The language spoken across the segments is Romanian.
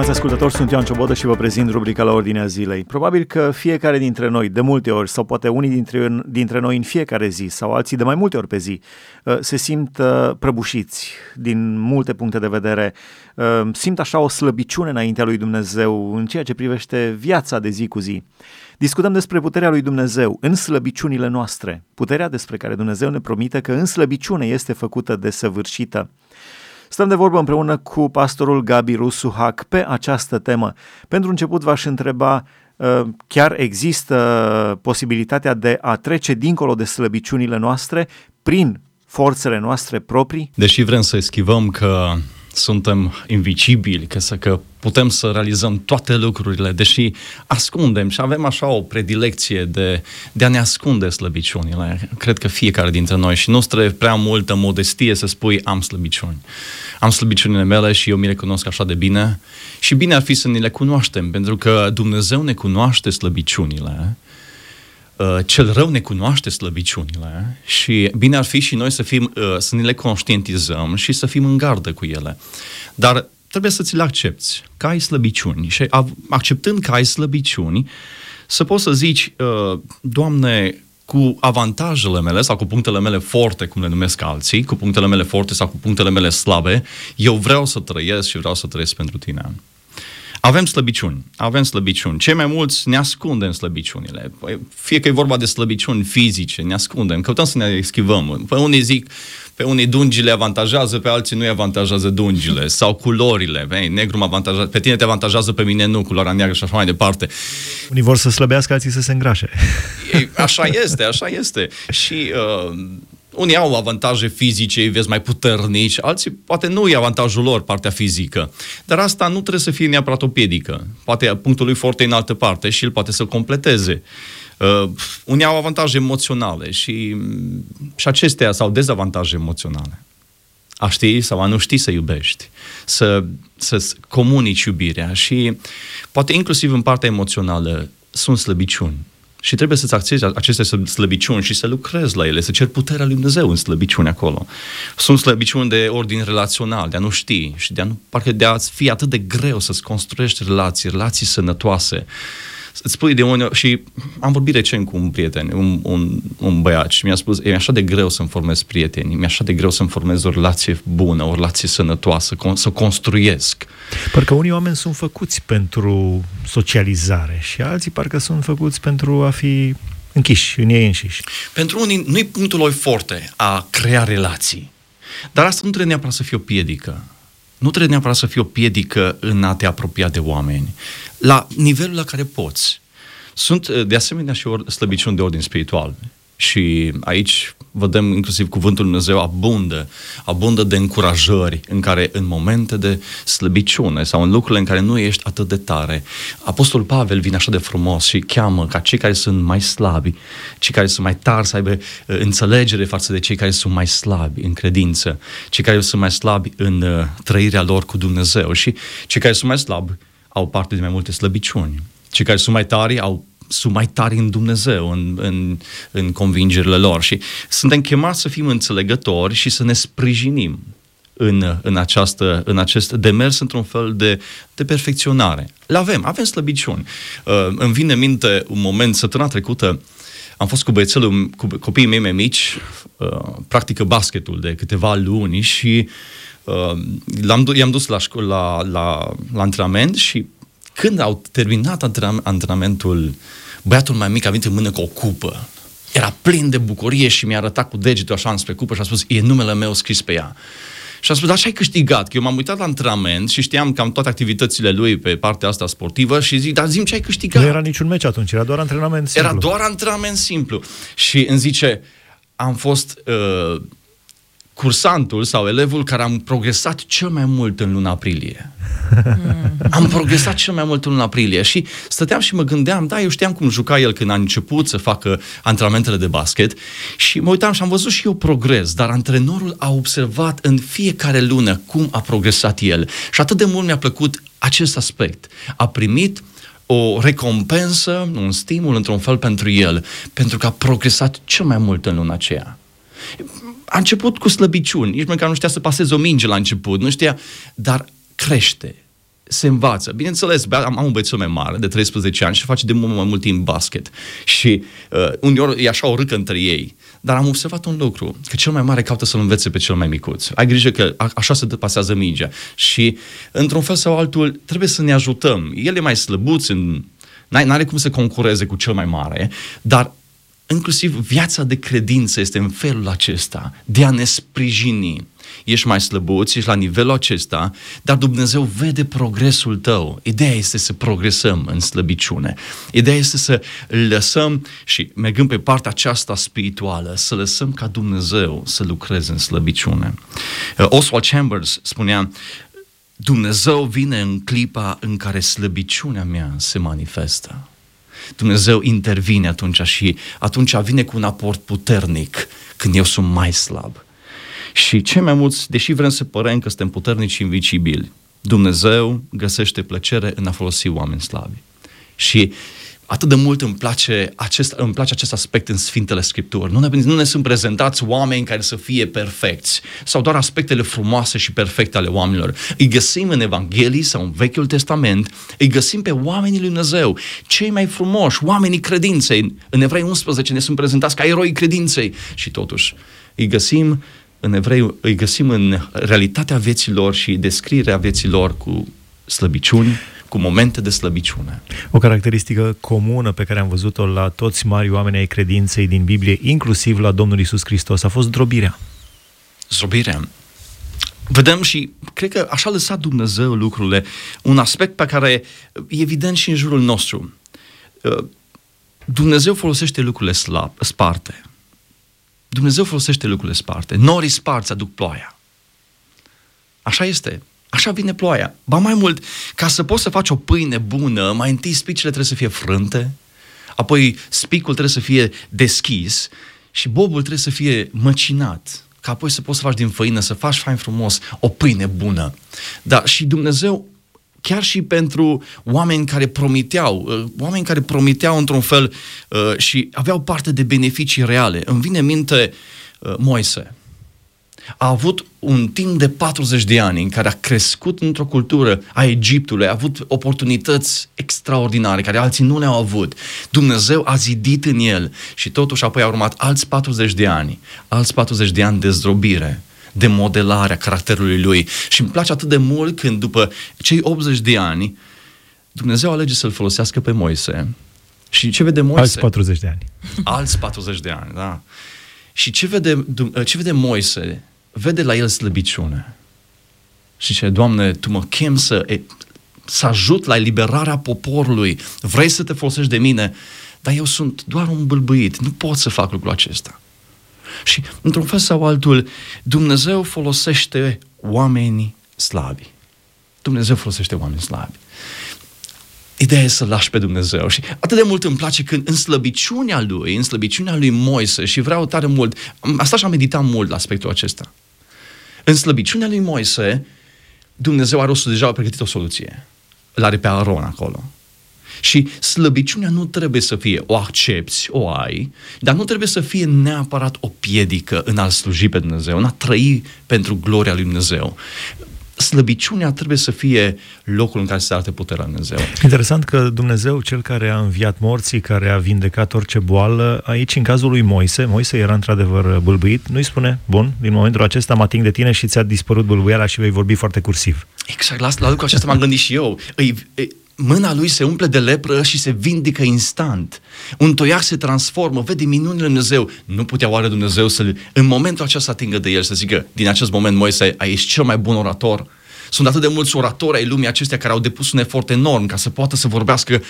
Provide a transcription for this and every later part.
Stimați ascultători, sunt Ioan Ciobodă și vă prezint rubrica La Ordinea Zilei. Probabil că fiecare dintre noi, de multe ori, sau poate unii dintre noi în fiecare zi, sau alții de mai multe ori pe zi, se simt prăbușiți din multe puncte de vedere, simt așa o slăbiciune înaintea lui Dumnezeu în ceea ce privește viața de zi cu zi. Discutăm despre puterea lui Dumnezeu în slăbiciunile noastre, puterea despre care Dumnezeu ne promite că în slăbiciune este făcută desăvârșită. Stăm de vorbă împreună cu pastorul Gabi Rusu-Hack pe această temă. Pentru început v-aș întreba, chiar există posibilitatea de a trece dincolo de slăbiciunile noastre prin forțele noastre proprii? Deși vrem să eschivăm că suntem invincibili, că putem să realizăm toate lucrurile, deși ascundem și avem așa o predilecție de a ne ascunde slăbiciunile. Cred că fiecare dintre noi și nu trebuie prea multă modestie să spui am slăbiciuni. Am slăbiciunile mele și eu mi le cunosc așa de bine și bine ar fi să ne le cunoaștem, pentru că Dumnezeu ne cunoaște slăbiciunile. Cel rău ne cunoaște slăbiciunile și bine ar fi și noi să ne le conștientizăm și să fim în gardă cu ele. Dar trebuie să ți le accepți, că ai slăbiciuni și acceptând că ai slăbiciuni, să poți să zici, Doamne, cu avantajele mele sau cu punctele mele forte, cum le numesc alții, cu punctele mele forte sau cu punctele mele slabe, eu vreau să trăiesc și vreau să trăiesc pentru Tine. Avem slăbiciuni. Cei mai mulți ne ascundem slăbiciunile. Fie că e vorba de slăbiciuni fizice, ne ascundem, căutăm să ne eschivăm. Pe unii dungile avantajează, pe alții nu-i avantajează dungile. Sau culorile. Negru mă avantajează, pe tine te avantajează, pe mine nu, culoarea neagră și așa mai departe. Unii vor să slăbească, alții să se îngrașe. Așa este. Și unii au avantaje fizice, îi vezi mai puternici, alții poate nu e avantajul lor, partea fizică. Dar asta nu trebuie să fie neapărat o piedică. Poate punctul lui forte în altă parte și el poate să completeze. Unii au avantaje emoționale și acestea sau dezavantaje emoționale. A ști sau a nu ști să iubești, să comunici iubirea și poate inclusiv în partea emoțională sunt slăbiciuni. Și trebuie să-ți accepti aceste slăbiciuni și să lucrezi la ele, să ceri puterea lui Dumnezeu în slăbiciuni acolo. Sunt slăbiciuni de ordin relațional, de a nu ști și parcă de a-ți fi atât de greu să-ți construiești relații sănătoase. Îți spui de unii, și am vorbit recent cu un prieten, un băiat și mi-a spus, e așa de greu să-mi formez prieteni, mi-e așa de greu să-mi formez o relație bună, o relație sănătoasă, să construiesc. Parcă unii oameni sunt făcuți pentru socializare și alții parcă sunt făcuți pentru a fi închiși în ei înșiși. Pentru unii nu-i punctul lor forte a crea relații, dar asta nu trebuie neapărat să fie o piedică. Nu trebuie neapărat să fie o piedică în a te apropia de oameni, la nivelul la care poți. Sunt, de asemenea, și slăbiciuni de ordin spiritual. Și aici vedem inclusiv cuvântul Dumnezeu abundă de încurajări în care în momente de slăbiciune sau în lucrurile în care nu ești atât de tare, Apostolul Pavel vine așa de frumos și cheamă ca cei care sunt mai slabi, cei care sunt mai tari să aibă înțelegere față de cei care sunt mai slabi în credință, cei care sunt mai slabi în trăirea lor cu Dumnezeu și cei care sunt mai slabi au parte de mai multe slăbiciuni. Cei care sunt mai tari sunt mai tari în Dumnezeu, în convingerile lor și suntem chemați să fim înțelegători și să ne sprijinim în acest demers într-un fel de perfecționare. Avem slăbiciuni. Îmi vine în minte un moment, săptămâna trecută, am fost cu băiețelul, cu copiii mei mici, practică basketul de câteva luni și i-am dus la școală, la antrenament și când au terminat antrenamentul, băiatul mai mic a venit în mână cu o cupă. Era plin de bucurie și mi-a arătat cu degetul așa înspre cupă și a spus, e numele meu scris pe ea. Și a spus, dar ce ai câștigat? Că eu m-am uitat la antrenament și știam cam toate activitățile lui pe partea asta sportivă și zic, dar zi-mi ce ai câștigat? Nu era niciun meci atunci, era doar antrenament simplu. Și îmi zice, am fost cursantul sau elevul care am progresat cel mai mult în luna aprilie. Am progresat cel mai mult în luna aprilie și stăteam și mă gândeam, eu știam cum juca el când a început să facă antrenamentele de basket și mă uitam și am văzut și eu progres, dar antrenorul a observat în fiecare lună cum a progresat el și atât de mult mi-a plăcut acest aspect. A primit o recompensă, un stimul într-un fel pentru el, pentru că a progresat cel mai mult în luna aceea. A început cu slăbiciuni, nici măcar nu știa să paseze o minge la început, nu știa, dar crește. se învață. Bineînțeles, am un băiețel mai mare, de 13 ani, și face de mult mai mult timp basket. Și uneori e așa o râcă între ei. Dar am observat un lucru, că cel mai mare caută să-l învețe pe cel mai micuț. Ai grijă că așa se pasează mingea. Și, într-un fel sau altul, trebuie să ne ajutăm. El e mai slăbuț, n-are cum să concureze cu cel mai mare, dar inclusiv viața de credință este în felul acesta, de a ne sprijini. Ești mai slăbuț, ești la nivelul acesta, dar Dumnezeu vede progresul tău. Ideea este să progresăm în slăbiciune. Ideea este să lăsăm, și mergând pe partea aceasta spirituală, să lăsăm ca Dumnezeu să lucreze în slăbiciune. Oswald Chambers spunea: Dumnezeu vine în clipa în care slăbiciunea mea se manifestă. Dumnezeu intervine atunci și atunci vine cu un aport puternic când eu sunt mai slab. Și cei mai mulți, deși vrem să părem că suntem puternici și invincibili, Dumnezeu găsește plăcere în a folosi oameni slabi. Și atât de mult îmi place acest aspect în Sfintele Scripturi. Nu ne sunt prezentați oameni care să fie perfecți sau doar aspectele frumoase și perfecte ale oamenilor. Îi găsim în Evanghelii sau în Vechiul Testament, îi găsim pe oamenii lui Dumnezeu, cei mai frumoși, oamenii credinței. În Evrei 11 ne sunt prezentați ca eroi credinței și totuși îi găsim în realitatea vieții lor și descrierea vieții lor cu slăbiciuni, cu momente de slăbiciune. O caracteristică comună pe care am văzut-o la toți mari oameni ai credinței din Biblie, inclusiv la Domnul Iisus Hristos, a fost zdrobirea. Zdrobirea. Vedem și cred că așa a lăsat Dumnezeu lucrurile, un aspect pe care e evident și în jurul nostru. Dumnezeu folosește lucrurile sparte. Dumnezeu folosește lucrurile sparte. Norii sparți aduc ploaia. Așa este. Așa vine ploaia. Ba mai mult, ca să poți să faci o pâine bună, mai întâi spicile trebuie să fie frânte, apoi spicul trebuie să fie deschis și bobul trebuie să fie măcinat, ca apoi să poți să faci din făină, să faci fain frumos o pâine bună. Dar și Dumnezeu, chiar și pentru oameni care promiteau într-un fel și aveau parte de beneficii reale. Îmi vine în minte Moise. A avut un timp de 40 de ani în care a crescut într-o cultură a Egiptului, a avut oportunități extraordinare care alții nu le-au avut. Dumnezeu a zidit în el și totuși apoi a urmat alți 40 de ani de zdrobire, de modelarea caracterului lui. Și îmi place atât de mult când după cei 80 de ani Dumnezeu alege să-l folosească pe Moise. Și ce vede Moise? Alți 40 de ani, da. Și ce vede Moise? Vede la el slăbiciune. Și zice: Doamne, Tu mă chem să ajut la eliberarea poporului. Vrei să te folosești de mine, dar eu sunt doar un bâlbâit. Nu pot să fac lucrul acesta. Și, într-un fel sau altul, Dumnezeu folosește oameni slabi. Ideea e să lași pe Dumnezeu. Și atât de mult îmi place când în slăbiciunea lui Moise, și vreau tare mult, asta și-am meditat mult la aspectul acesta. În slăbiciunea lui Moise, Dumnezeu are deja a pregătit o soluție. L-are pe Aron acolo. Și slăbiciunea nu trebuie să fie, o accepți, o ai, dar nu trebuie să fie neapărat o piedică în a-L sluji pe Dumnezeu, în a trăi pentru gloria lui Dumnezeu. Slăbiciunea trebuie să fie locul în care se arată puterea lui Dumnezeu. Interesant că Dumnezeu, cel care a înviat morții, care a vindecat orice boală, aici, în cazul lui Moise era într-adevăr bâlbâit, nu-i spune: bun, din momentul acesta mă ating de tine și ți-a dispărut bâlbâiala și vei vorbi foarte cursiv. Exact, la lucrul acesta m-am gândit și eu. Mâna lui se umple de lepră și se vindică instant. Un toiac se transformă, vede minunile lui Dumnezeu. Nu putea oare Dumnezeu să în momentul acesta atingă de el, să zică: din acest moment, Moise, ești cel mai bun orator? Sunt atât de mulți oratori ai lumii acestea care au depus un efort enorm ca să poată să vorbească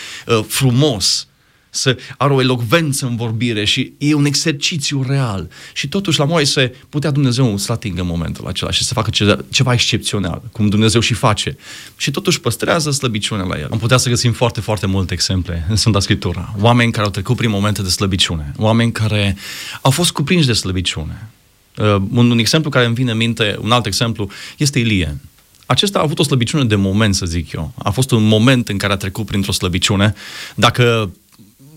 frumos, să are o elocvență în vorbire, și e un exercițiu real. Și totuși la Moise putea Dumnezeu să atingă momentul acela și să facă ceva excepțional, cum Dumnezeu și face. Și totuși păstrează slăbiciunea la el. Am putea să găsim foarte, foarte multe exemple în Sfânta Scriptură. Oameni care au trecut prin momente de slăbiciune, oameni care au fost cuprinși de slăbiciune. Un exemplu care îmi vine în minte, un alt exemplu, este Ilie. Acesta a avut o slăbiciune de moment, să zic eu. A fost un moment în care a trecut printr-o slăbiciune. Dacă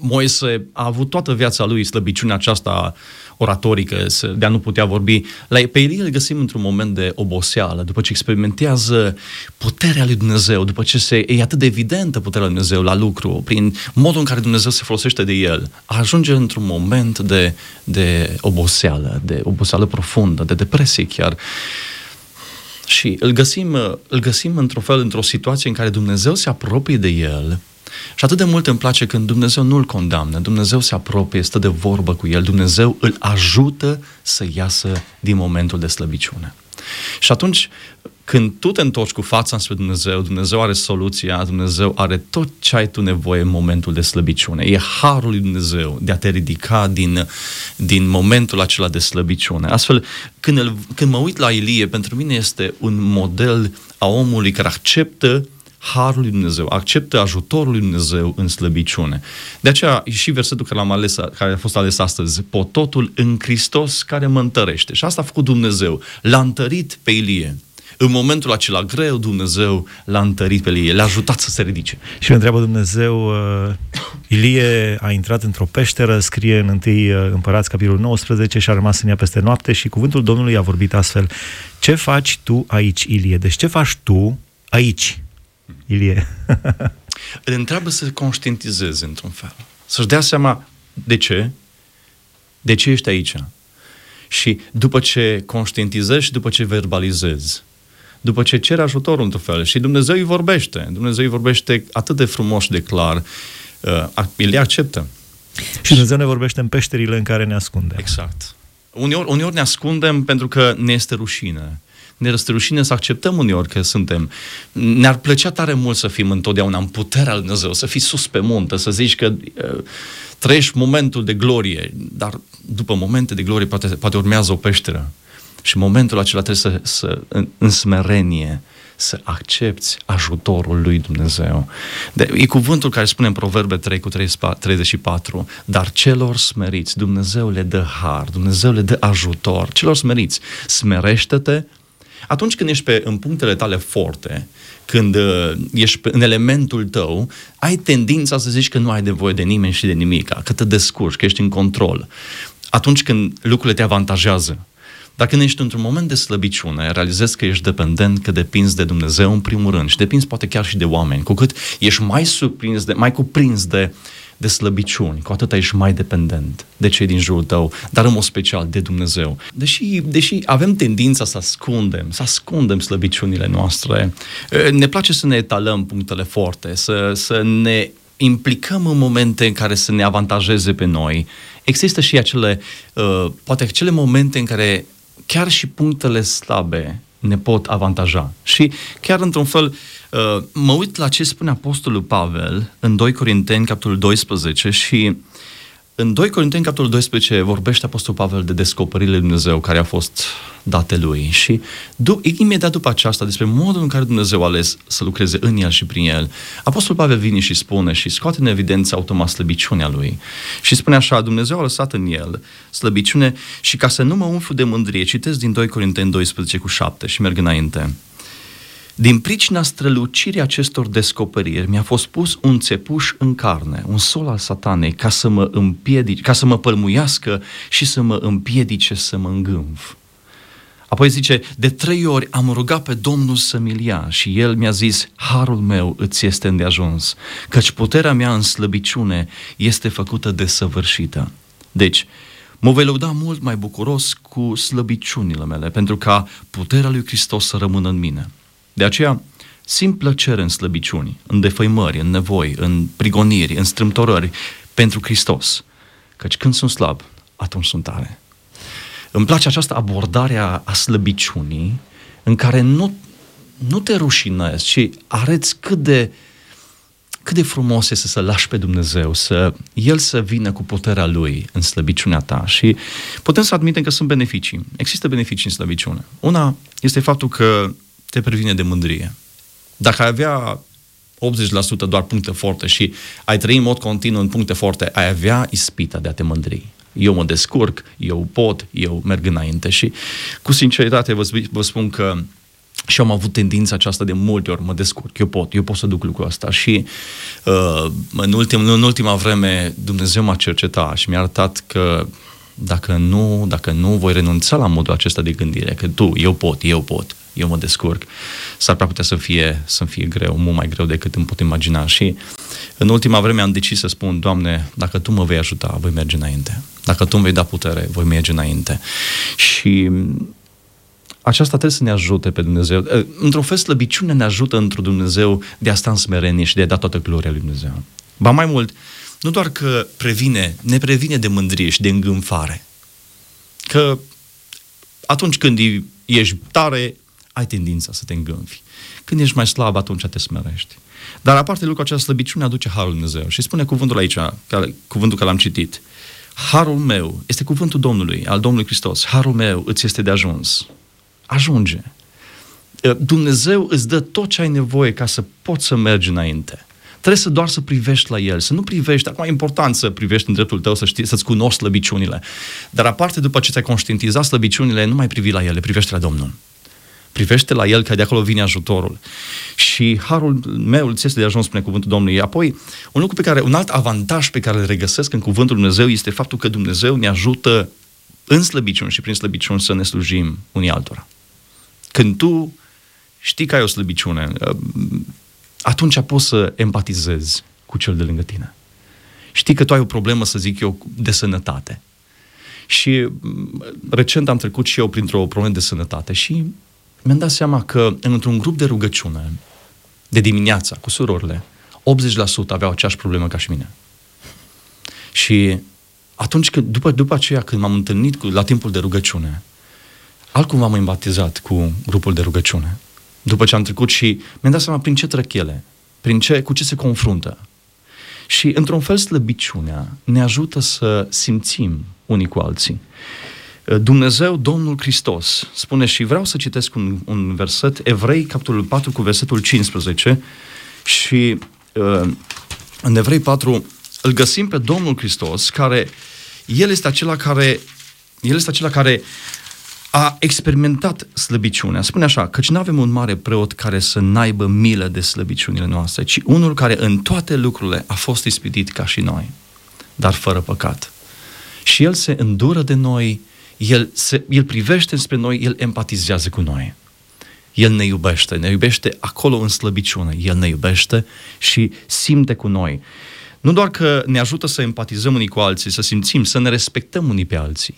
Moise a avut toată viața lui slăbiciunea aceasta oratorică, de a nu putea vorbi. Pe Ilie îl găsim într-un moment de oboseală, după ce experimentează puterea lui Dumnezeu, după ce e atât de evidentă puterea lui Dumnezeu la lucru, prin modul în care Dumnezeu se folosește de el, ajunge într-un moment de oboseală profundă, de depresie chiar. Și îl găsim într-un fel, într-o situație în care Dumnezeu se apropie de el. Și atât de mult îmi place când Dumnezeu nu îl condamnă, Dumnezeu se apropie, stă de vorbă cu el, Dumnezeu îl ajută să iasă din momentul de slăbiciune. Și atunci, când tu te întorci cu fața spre Dumnezeu, Dumnezeu are soluția, Dumnezeu are tot ce ai tu nevoie în momentul de slăbiciune. E harul lui Dumnezeu de a te ridica din momentul acela de slăbiciune. Astfel, când mă uit la Ilie, pentru mine este un model a omului care acceptă harul lui Dumnezeu, acceptă ajutorul lui Dumnezeu în slăbiciune. De aceea și versetul care care a fost ales astăzi, pot totul în Hristos care mă întărește. Și asta a făcut Dumnezeu, l-a întărit pe Ilie. În momentul acela greu, Dumnezeu l-a întărit pe Ilie, l-a ajutat să se ridice. Și îl întreabă Dumnezeu, Ilie a intrat într-o peșteră, scrie în 1 Împărați, capitolul 19, și a rămas în ea peste noapte și cuvântul Domnului a vorbit astfel: ce faci tu aici, Ilie? Deci ce faci tu aici, Ilie? Îl întreabă să se conștientizeze într-un fel, să-și dea seama de ce ești aici. Și după ce conștientizezi și după ce verbalizezi, după ce ceri ajutorul într-un fel, și Dumnezeu îi vorbește. Dumnezeu îi vorbește atât de frumos și de clar. Ilie acceptă. Și Dumnezeu ne vorbește în peșterile în care ne ascundem. Exact. Uneori ne ascundem pentru că ne este rușine. Ne este rușine să acceptăm uneori că suntem. Ne-ar plăcea tare mult să fim întotdeauna în puterea lui Dumnezeu, să fii sus pe munte, să zici că trăiești momentul de glorie, dar după momente de glorie poate urmează o peșteră. Și momentul acela trebuie în smerenie, să accepți ajutorul lui Dumnezeu. E cuvântul care spune în Proverbe 3:34, dar celor smeriți, Dumnezeu le dă har, Dumnezeu le dă ajutor. Celor smeriți, smerește-te atunci când ești în punctele tale forte, când ești în elementul tău, ai tendința să zici că nu ai nevoie de nimeni și de nimic, că te descurci, că ești în control. Atunci când lucrurile te avantajează. Dar când ești într-un moment de slăbiciune, realizezi că ești dependent, că depinzi de Dumnezeu în primul rând și depinzi poate chiar și de oameni. Cu cât ești mai cuprins de slăbiciuni, cu atât ești mai dependent de cei din jurul tău, dar în mod special de Dumnezeu. Deși avem tendința să ascundem slăbiciunile noastre, ne place să ne etalăm punctele forte, să ne implicăm în momente în care să ne avantajeze pe noi. Există și acele momente în care chiar și punctele slabe ne pot avantaja. Și chiar într-un fel mă uit la ce spune Apostolul Pavel în 2 Corinteni, capitolul 12, și în 2 Corinteni, capitolul 12, vorbește Apostolul Pavel de descoperirile lui Dumnezeu care a fost date lui. Și imediat după aceasta, despre modul în care Dumnezeu a ales să lucreze în el și prin el, Apostolul Pavel vine și spune și scoate în evidență automat slăbiciunea lui. Și spune așa: Dumnezeu a lăsat în el slăbiciune și ca să nu mă umflu de mândrie, citesc din 2 Corinteni 12:7 și merg înainte. Din pricina strălucirii acestor descoperiri mi-a fost pus un țepuș în carne, un sol al Satanei, ca să mă pălmuiască și să mă împiedice să mă îngânf. Apoi zice: de 3 ori am rugat pe Domnul să mi-l ia și el mi-a zis: harul meu îți este îndeajuns, căci puterea mea în slăbiciune este făcută desăvârșită. Deci, mă vei lăuda mult mai bucuros cu slăbiciunile mele, pentru ca puterea lui Hristos să rămână în mine. De aceea, simt plăcere în slăbiciuni, în defăimări, în nevoi, în prigoniri, în strâmtorări, pentru Hristos. Căci când sunt slab, atunci sunt tare. Îmi place această abordare a slăbiciunii, în care nu te rușinezi, ci arăți cât de frumos este să lași pe Dumnezeu, El să vină cu puterea Lui în slăbiciunea ta. Și putem să admitem că sunt beneficii. Există beneficii în slăbiciune. Una este faptul că te previne de mândrie. Dacă ai avea 80% doar puncte forte și ai trăi în mod continuu în puncte forte, ai avea ispita de a te mândri. Eu mă descurc, eu pot, eu merg înainte. Și cu sinceritate vă spun că și am avut tendința aceasta de multe ori: mă descurc, eu pot să duc lucrul ăsta. Și în ultima vreme Dumnezeu m-a cercetat și mi-a arătat că Dacă nu voi renunța la modul acesta de gândire, că eu pot, eu mă descurc, s-ar prea putea să fie greu, mult mai greu decât îmi pot imagina. Și în ultima vreme am decis să spun: Doamne, dacă Tu mă vei ajuta, voi merge înainte. Dacă Tu îmi vei da putere, voi merge înainte. Și aceasta trebuie să ne ajute pe Dumnezeu. Într-un fel, slăbiciunea ne ajută într Dumnezeu de a sta în smerenie și de a da toată gloria lui Dumnezeu. Ba mai mult, nu doar că ne previne de mândrie și de îngânfare. Că atunci când ești tare, ai tendința să te îngânfi. Când ești mai slab, atunci te smerești. Dar aparte lucrul acesta, slăbiciunea aduce harul lui Dumnezeu. Și spune cuvântul aici, cuvântul care l-am citit. Harul meu este cuvântul Domnului, al Domnului Hristos. Harul meu îți este de ajuns. Ajunge. Dumnezeu îți dă tot ce ai nevoie ca să poți să mergi înainte. Trebuie doar să privești la El, să nu privești. Acum e important să privești în dreptul tău, să știi, să-ți cunoști slăbiciunile. Dar aparte, după ce ți-ai conștientizat slăbiciunile, nu mai privi la ele, privește la Domnul. Privește la El, că de acolo vine ajutorul. Și harul meu îți este de ajuns, spune cuvântul Domnului. Apoi, un alt avantaj pe care îl regăsesc în cuvântul Dumnezeu este faptul că Dumnezeu ne ajută în slăbiciuni și prin slăbiciuni să ne slujim unii altora. Când tu știi că ai o slăbiciune, atunci poți să empatizezi cu cel de lângă tine. Știi că tu ai o problemă, să zic eu, de sănătate. Și recent am trecut și eu printr-o problemă de sănătate și mi-am dat seama că într-un grup de rugăciune de dimineața cu surorile, 80% aveau aceeași problemă ca și mine. Și atunci când, după aceea, când m-am întâlnit la timpul de rugăciune, altcumva m-am empatizat cu grupul de rugăciune. După ce am trecut și mi-am dat seama prin ce trec ele, cu ce se confruntă. Și într-un fel slăbiciunea ne ajută să simțim unii cu alții. Dumnezeu, Domnul Hristos, spune, și vreau să citesc un verset, Evrei, capitolul 4, cu versetul 15, și în Evrei 4 îl găsim pe Domnul Hristos, care El este acela care a experimentat slăbiciunea. Spune așa: căci n-avem un mare preot care să n-aibă milă de slăbiciunile noastre, ci unul care în toate lucrurile a fost ispitit ca și noi, dar fără păcat. Și El se îndură de noi, El privește spre noi, El empatizează cu noi. El ne iubește acolo în slăbiciune, El ne iubește și simte cu noi. Nu doar că ne ajută să empatizăm unii cu alții, să simțim, să ne respectăm unii pe alții.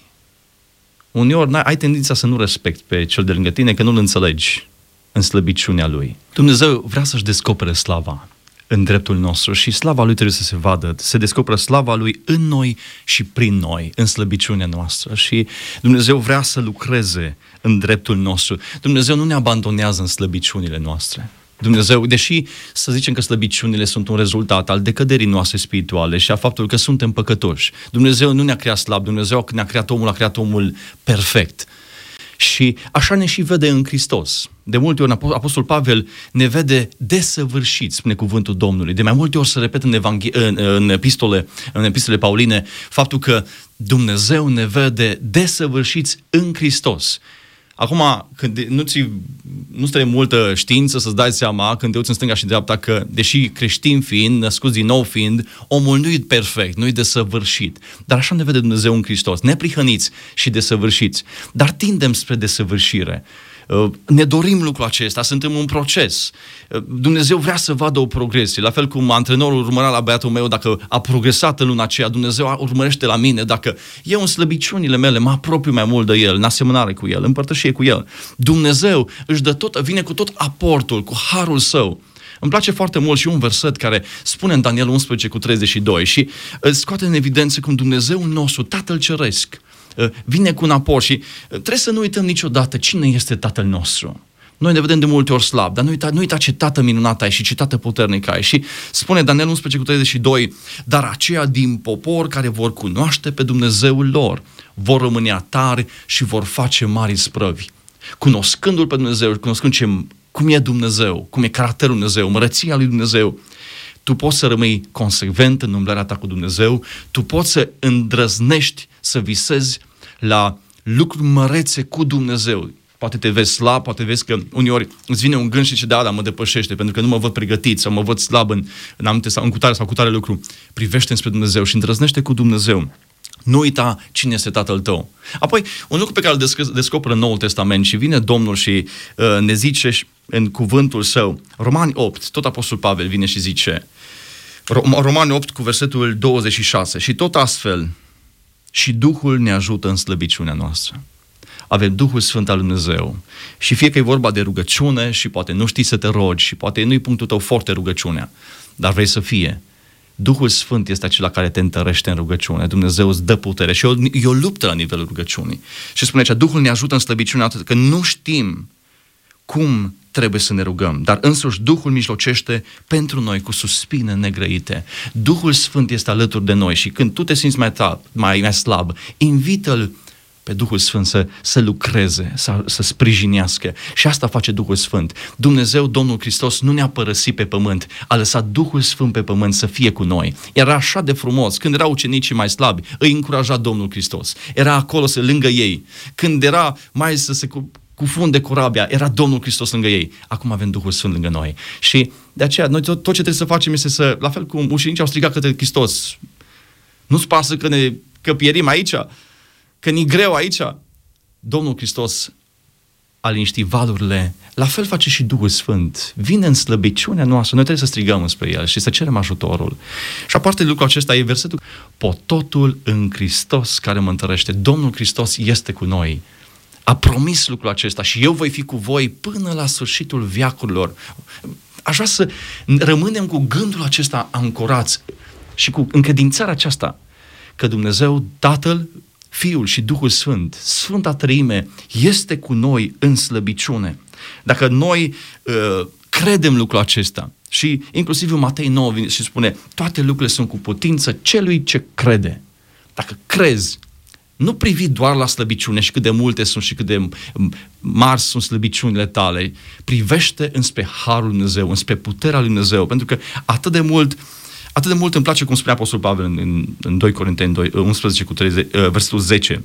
Uneori ai tendința să nu respecti pe cel de lângă tine, că nu-l înțelegi în slăbiciunea lui. Dumnezeu vrea să-și descopere slava în dreptul nostru și slava lui trebuie să se vadă, se descoperă slava lui în noi și prin noi, în slăbiciunea noastră. Și Dumnezeu vrea să lucreze în dreptul nostru. Dumnezeu nu ne abandonează în slăbiciunile noastre. Dumnezeu, deși să zicem că slăbiciunile sunt un rezultat al decăderii noastre spirituale și a faptului că suntem păcătoși, Dumnezeu nu ne-a creat slab, Dumnezeu ne-a creat omul, a creat omul perfect. Și așa ne și vede în Hristos. De multe ori Apostol Pavel ne vede desăvârșiți, spune cuvântul Domnului. De mai multe ori se repetă în epistole pauline faptul că Dumnezeu ne vede desăvârșiți în Hristos. Acum, când nu trebuie multă știință să-ți dai seama, când te uiți în stânga și în dreapta, că deși creștin fiind, născuți din nou fiind, omul nu-i perfect, nu-i desăvârșit. Dar așa ne vede Dumnezeu în Hristos, neprihăniți și desăvârșiți. Dar tindem spre desăvârșire. Ne dorim lucrul acesta, suntem un proces. Dumnezeu vrea să vadă o progresie, la fel cum antrenorul urmărea la băiatul meu dacă a progresat în luna aceea, Dumnezeu urmărește la mine dacă eu în slăbiciunile mele mă apropiu mai mult de El, în asemănare cu El, în părtășie cu El. Dumnezeu își dă vine cu tot aportul, cu harul Său. Îmi place foarte mult și un verset care spune în Daniel 11 cu 32 și scoate în evidență cum Dumnezeul nostru, Tatăl Ceresc, vine cu un aport și trebuie să nu uităm niciodată cine este Tatăl nostru. Noi ne vedem de multe ori slab, dar nu uita ce Tată minunat ai și ce Tată puternic ai. Și spune Daniel 11 cu 32, dar aceia din popor care vor cunoaște pe Dumnezeul lor vor rămâne tari și vor face mari sprăvi. Cunoscându-L pe Dumnezeu, cunoscând cum e Dumnezeu, cum e caracterul Dumnezeu, mărăția lui Dumnezeu, tu poți să rămâi consecvent în umblarea ta cu Dumnezeu, tu poți să îndrăznești, să visezi la lucruri mărețe cu Dumnezeu. Poate te vezi slab, poate vezi că uneori îți vine un gând și zice, da, mă depășește, pentru că nu mă văd pregătit sau mă văd slab în aminte sau în cutare lucru. Privește înspre Dumnezeu și îndrăznește cu Dumnezeu. Nu uita cine este tatăl tău. Apoi, un lucru pe care îl descoperă în Noul Testament și vine Domnul și ne zice în cuvântul său, Romani 8, tot Apostolul Pavel vine și zice, Romani 8 cu versetul 26, și tot astfel, și Duhul ne ajută în slăbiciunea noastră. Avem Duhul Sfânt al Lui Dumnezeu și fie că e vorba de rugăciune și poate nu știi să te rogi și poate nu-i punctul tău forte rugăciunea, dar vrei să fie. Duhul Sfânt este acela care te întărește în rugăciune. Dumnezeu îți dă putere și e o luptă la nivelul rugăciunii. Și spune aici, Duhul ne ajută în slăbiciunea atât că nu știm cum trebuie să ne rugăm, dar însuși Duhul mijlocește pentru noi cu suspine negrăite. Duhul Sfânt este alături de noi și când tu te simți mai slab, invită-L pe Duhul Sfânt să lucreze, să sprijinească. Și asta face Duhul Sfânt. Dumnezeu, Domnul Hristos, nu ne-a părăsit pe pământ, a lăsat Duhul Sfânt pe pământ să fie cu noi. Era așa de frumos. Când erau ucenicii mai slabi, îi încuraja Domnul Hristos. Era acolo, lângă ei. Când era mai să se cufunde corabia, era Domnul Hristos lângă ei. Acum avem Duhul Sfânt lângă noi. Și de aceea, noi tot ce trebuie să facem este să, la fel cum ucenicii au strigat către Hristos, nu-ți pasă că ne căpierim aici? Că e greu aici, Domnul Hristos a liniștit valurile, la fel face și Duhul Sfânt. Vine în slăbiciunea noastră, noi trebuie să strigăm înspre El și să cerem ajutorul. Și aparte de lucrul acesta e versetul, pot totul în Hristos care mă întărește. Domnul Hristos este cu noi. A promis lucrul acesta și eu voi fi cu voi până la sfârșitul veacurilor. Aș vrea să rămânem cu gândul acesta ancorați și cu încredințarea aceasta că Dumnezeu, Tatăl, Fiul și Duhul Sfânt, Sfânta Trăime, este cu noi în slăbiciune. Dacă noi credem lucrul acesta și inclusiv în Matei 9 vine și spune toate lucrurile sunt cu putință celui ce crede. Dacă crezi, nu privi doar la slăbiciune și cât de multe sunt și cât de mari sunt slăbiciunile tale, privește înspre Harul Lui Dumnezeu, înspre puterea Lui Dumnezeu, pentru că atât de mult îmi place cum spunea Apostolul Pavel în 2 Corinteni 11 cu 30, versetul 10,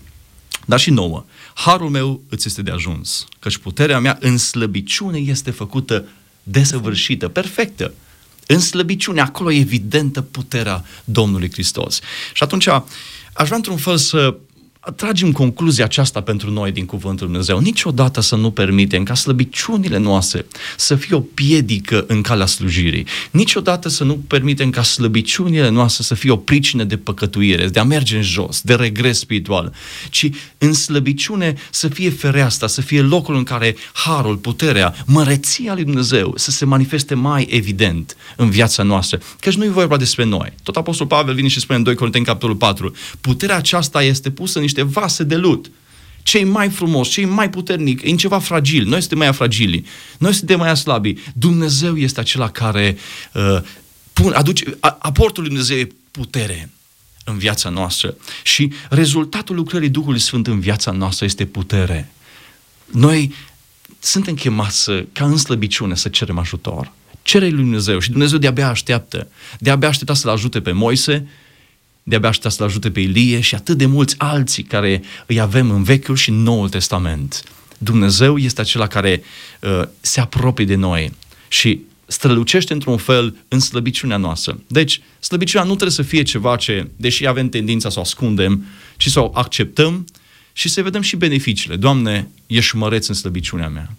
dar și 9. Harul meu îți este de ajuns, căci puterea mea în slăbiciune este făcută desăvârșită, perfectă. În slăbiciune, acolo e evidentă puterea Domnului Hristos. Și atunci aș vrea într-un fel să tragem concluzia aceasta pentru noi din Cuvântul Dumnezeu. Niciodată să nu permitem ca slăbiciunile noastre să fie o piedică în calea slujirii. Niciodată să nu permitem ca slăbiciunile noastre să fie o pricină de păcătuire, de a merge în jos, de regres spiritual, ci în slăbiciune să fie fereastra, să fie locul în care harul, puterea, măreția lui Dumnezeu să se manifeste mai evident în viața noastră. Căci nu e vorba despre noi. Tot Apostolul Pavel vine și spune în 2 Corinteni capitolul 4, puterea aceasta este pusă în niște vase de lut. Cei mai frumoși, cei mai puternici, în ceva fragil. Noi suntem mai fragili, noi suntem mai slabi. Dumnezeu este acela care aportul lui Dumnezeu e putere în viața noastră. Și rezultatul lucrării Duhului Sfânt în viața noastră este putere. Noi suntem chemați ca în slăbiciune să cerem ajutor. Cere-i lui Dumnezeu și Dumnezeu de-abia așteaptă. De-abia aștepta să-L ajute pe Moise, de-abia aștepta să-L ajute pe Ilie și atât de mulți alții care îi avem în Vechiul și Noul Testament. Dumnezeu este acela care se apropie de noi și strălucește într-un fel în slăbiciunea noastră. Deci, slăbiciunea nu trebuie să fie ceva ce, deși avem tendința să o ascundem, ci să o acceptăm și să vedem și beneficiile. Doamne, ești măreț în slăbiciunea mea.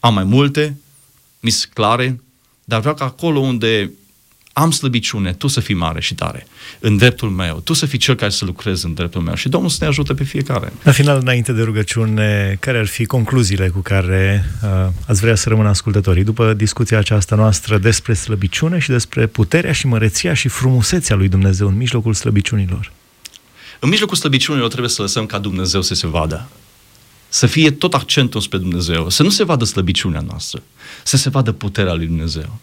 Am mai multe, mi sunt clare, dar vreau că acolo unde am slăbiciune, Tu să fii mare și tare în dreptul meu, Tu să fii Cel care să lucrezi în dreptul meu și Domnul să ne ajute pe fiecare. La final, înainte de rugăciune, care ar fi concluziile cu care ați vrea să rămână ascultătorii după discuția aceasta noastră despre slăbiciune și despre puterea și măreția și frumusețea lui Dumnezeu în mijlocul slăbiciunilor? În mijlocul slăbiciunilor trebuie să lăsăm ca Dumnezeu să se vadă. Să fie tot accentul spre Dumnezeu, să nu se vadă slăbiciunea noastră, să se vadă puterea lui Dumnezeu.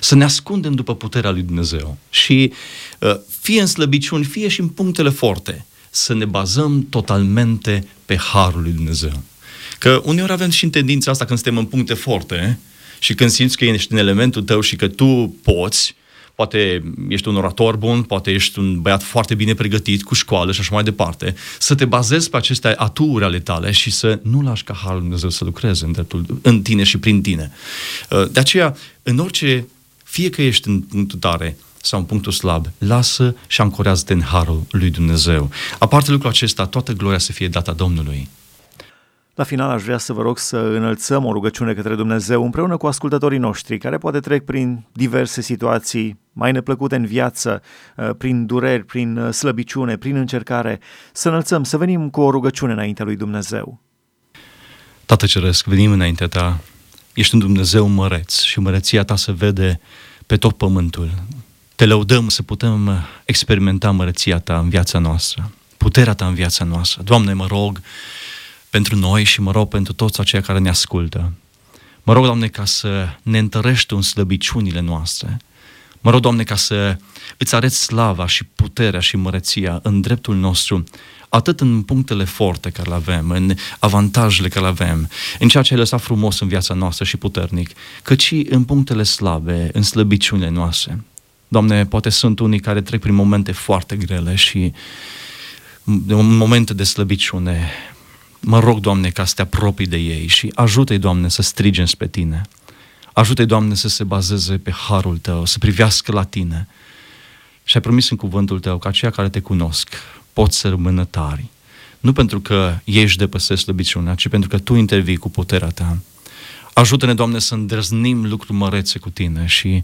Să ne ascundem după puterea lui Dumnezeu și fie în slăbiciuni, fie și în punctele forte, să ne bazăm totalmente pe harul lui Dumnezeu. Că uneori avem și tendința asta când suntem în puncte forte și când simți că ești în elementul tău și că tu poți, poate ești un orator bun, poate ești un băiat foarte bine pregătit, cu școală și așa mai departe, să te bazezi pe aceste aturi ale tale și să nu lași ca harul lui Dumnezeu să lucreze în tine și prin tine. De aceea, în orice, fie că ești în punctul tare, sau în punctul slab. Lasă și ancorează-te în harul lui Dumnezeu. Aparte lucrul acesta, toată gloria să fie dată Domnului. La final aș vrea să vă rog să înălțăm o rugăciune către Dumnezeu împreună cu ascultătorii noștri care poate trec prin diverse situații mai neplăcute în viață, prin dureri, prin slăbiciune, prin încercare. Să înălțăm, să venim cu o rugăciune înaintea lui Dumnezeu. Tată Ceresc, venim înaintea Ta. Ești un Dumnezeu măreț și măreția Ta se vede pe tot pământul. Te lăudăm să putem experimenta măreția Ta în viața noastră, puterea Ta în viața noastră. Doamne, mă rog pentru noi și mă rog pentru toți aceia care ne ascultă. Mă rog, Doamne, ca să ne întărești în slăbiciunile noastre. Mă rog, Doamne, ca să îți arăți slava și puterea și măreția în dreptul nostru, atât în punctele forte care le avem, în avantajele care le avem, în ceea ce ai lăsat frumos în viața noastră și puternic, cât și în punctele slabe, în slăbiciunile noastre. Doamne, poate sunt unii care trec prin momente foarte grele și momente de slăbiciune. Mă rog, Doamne, ca să te apropii de ei și ajută-i, Doamne, să strige înspre Tine. Ajută-i, Doamne, să se bazeze pe harul Tău, să privească la Tine. Și ai promis în cuvântul Tău că aceia care te cunosc pot să rămână tari. Nu pentru că ei își depăsesc slăbiciunea, ci pentru că Tu intervii cu puterea Ta. Ajută-ne, Doamne, să îndrăznim lucruri mărețe cu Tine și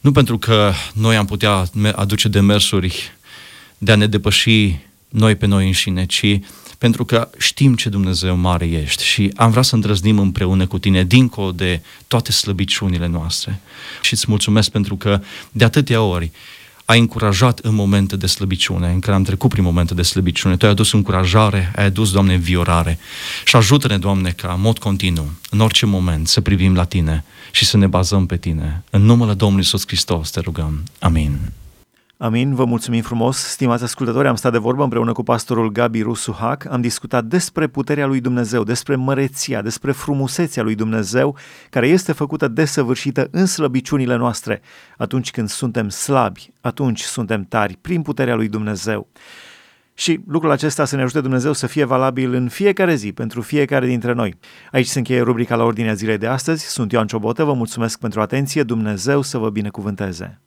nu pentru că noi am putea aduce demersuri de a ne depăși noi pe noi înșine, ci pentru că știm ce Dumnezeu mare ești și am vrea să îndrăznim împreună cu Tine, dincolo de toate slăbiciunile noastre. Și îți mulțumesc pentru că de atâtea ori ai încurajat în momente de slăbiciune, în care am trecut prin momente de slăbiciune. Tu ai adus încurajare, ai adus, Doamne, înviorare. Și ajută-ne, Doamne, ca în mod continuu, în orice moment, să privim la Tine și să ne bazăm pe Tine. În numele Domnului Iisus Hristos te rugăm. Amin. Amin, vă mulțumim frumos, stimați ascultători, am stat de vorbă împreună cu pastorul Gabi Rusu-Hack, am discutat despre puterea lui Dumnezeu, despre măreția, despre frumusețea lui Dumnezeu, care este făcută desăvârșită în slăbiciunile noastre. Atunci când suntem slabi, atunci suntem tari, prin puterea lui Dumnezeu. Și lucrul acesta să ne ajute Dumnezeu să fie valabil în fiecare zi, pentru fiecare dintre noi. Aici se încheie rubrica La Ordinea Zilei de astăzi, sunt Ioan Ciobodă, vă mulțumesc pentru atenție, Dumnezeu să vă binecuvânteze!